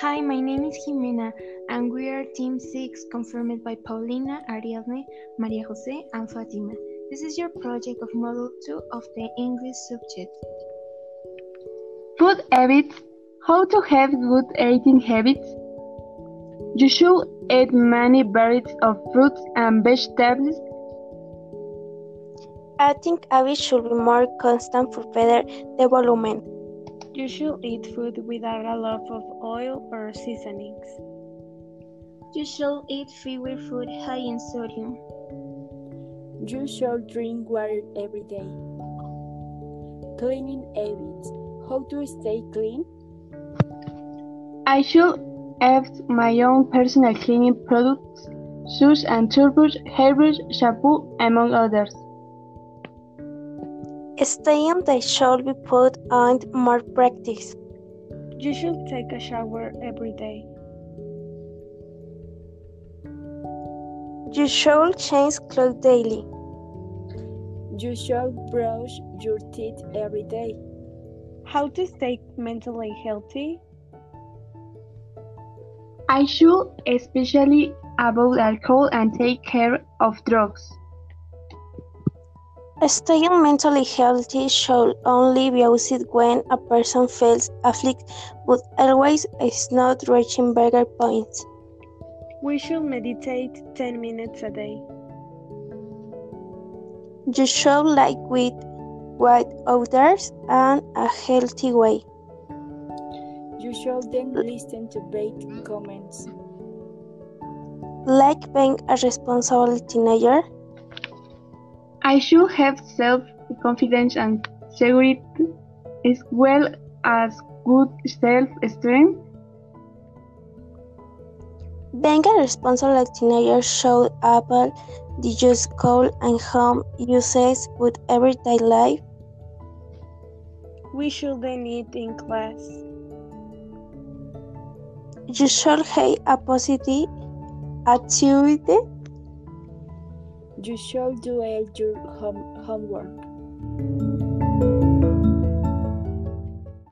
Hi, my name is Jimena, and we are Team 6, confirmed by Paulina, Ariadne, Maria Jose, and Fatima. This is your project of Model 2 of the English subject. Food habits. How to have good eating habits? You should eat many varieties of fruits and vegetables. I think habits should be more constant for better development. You should eat food without a lot of oil or seasonings. You should eat fewer food high in sodium. You should drink water every day. Cleaning habits. How to stay clean? I should have my own personal cleaning products, such as toothbrush, hairbrush, shampoo, among others. Staying they should be put on more practice. You should take a shower every day. You should change clothes daily. You should brush your teeth every day. How to stay mentally healthy? I should especially avoid alcohol and take care of drugs. Staying mentally healthy should only be used when a person feels afflicted, but otherwise it's not reaching bigger points. We should meditate 10 minutes a day. You should like with white others and a healthy way. You should then listen to bad comments. Like being a responsible teenager. I should have self-confidence and security, as well as good self-esteem. Being a responsible teenager should apple the use school and home uses with everyday life. We shouldn't eat in class. You should have a positive attitude. You shall do your homework.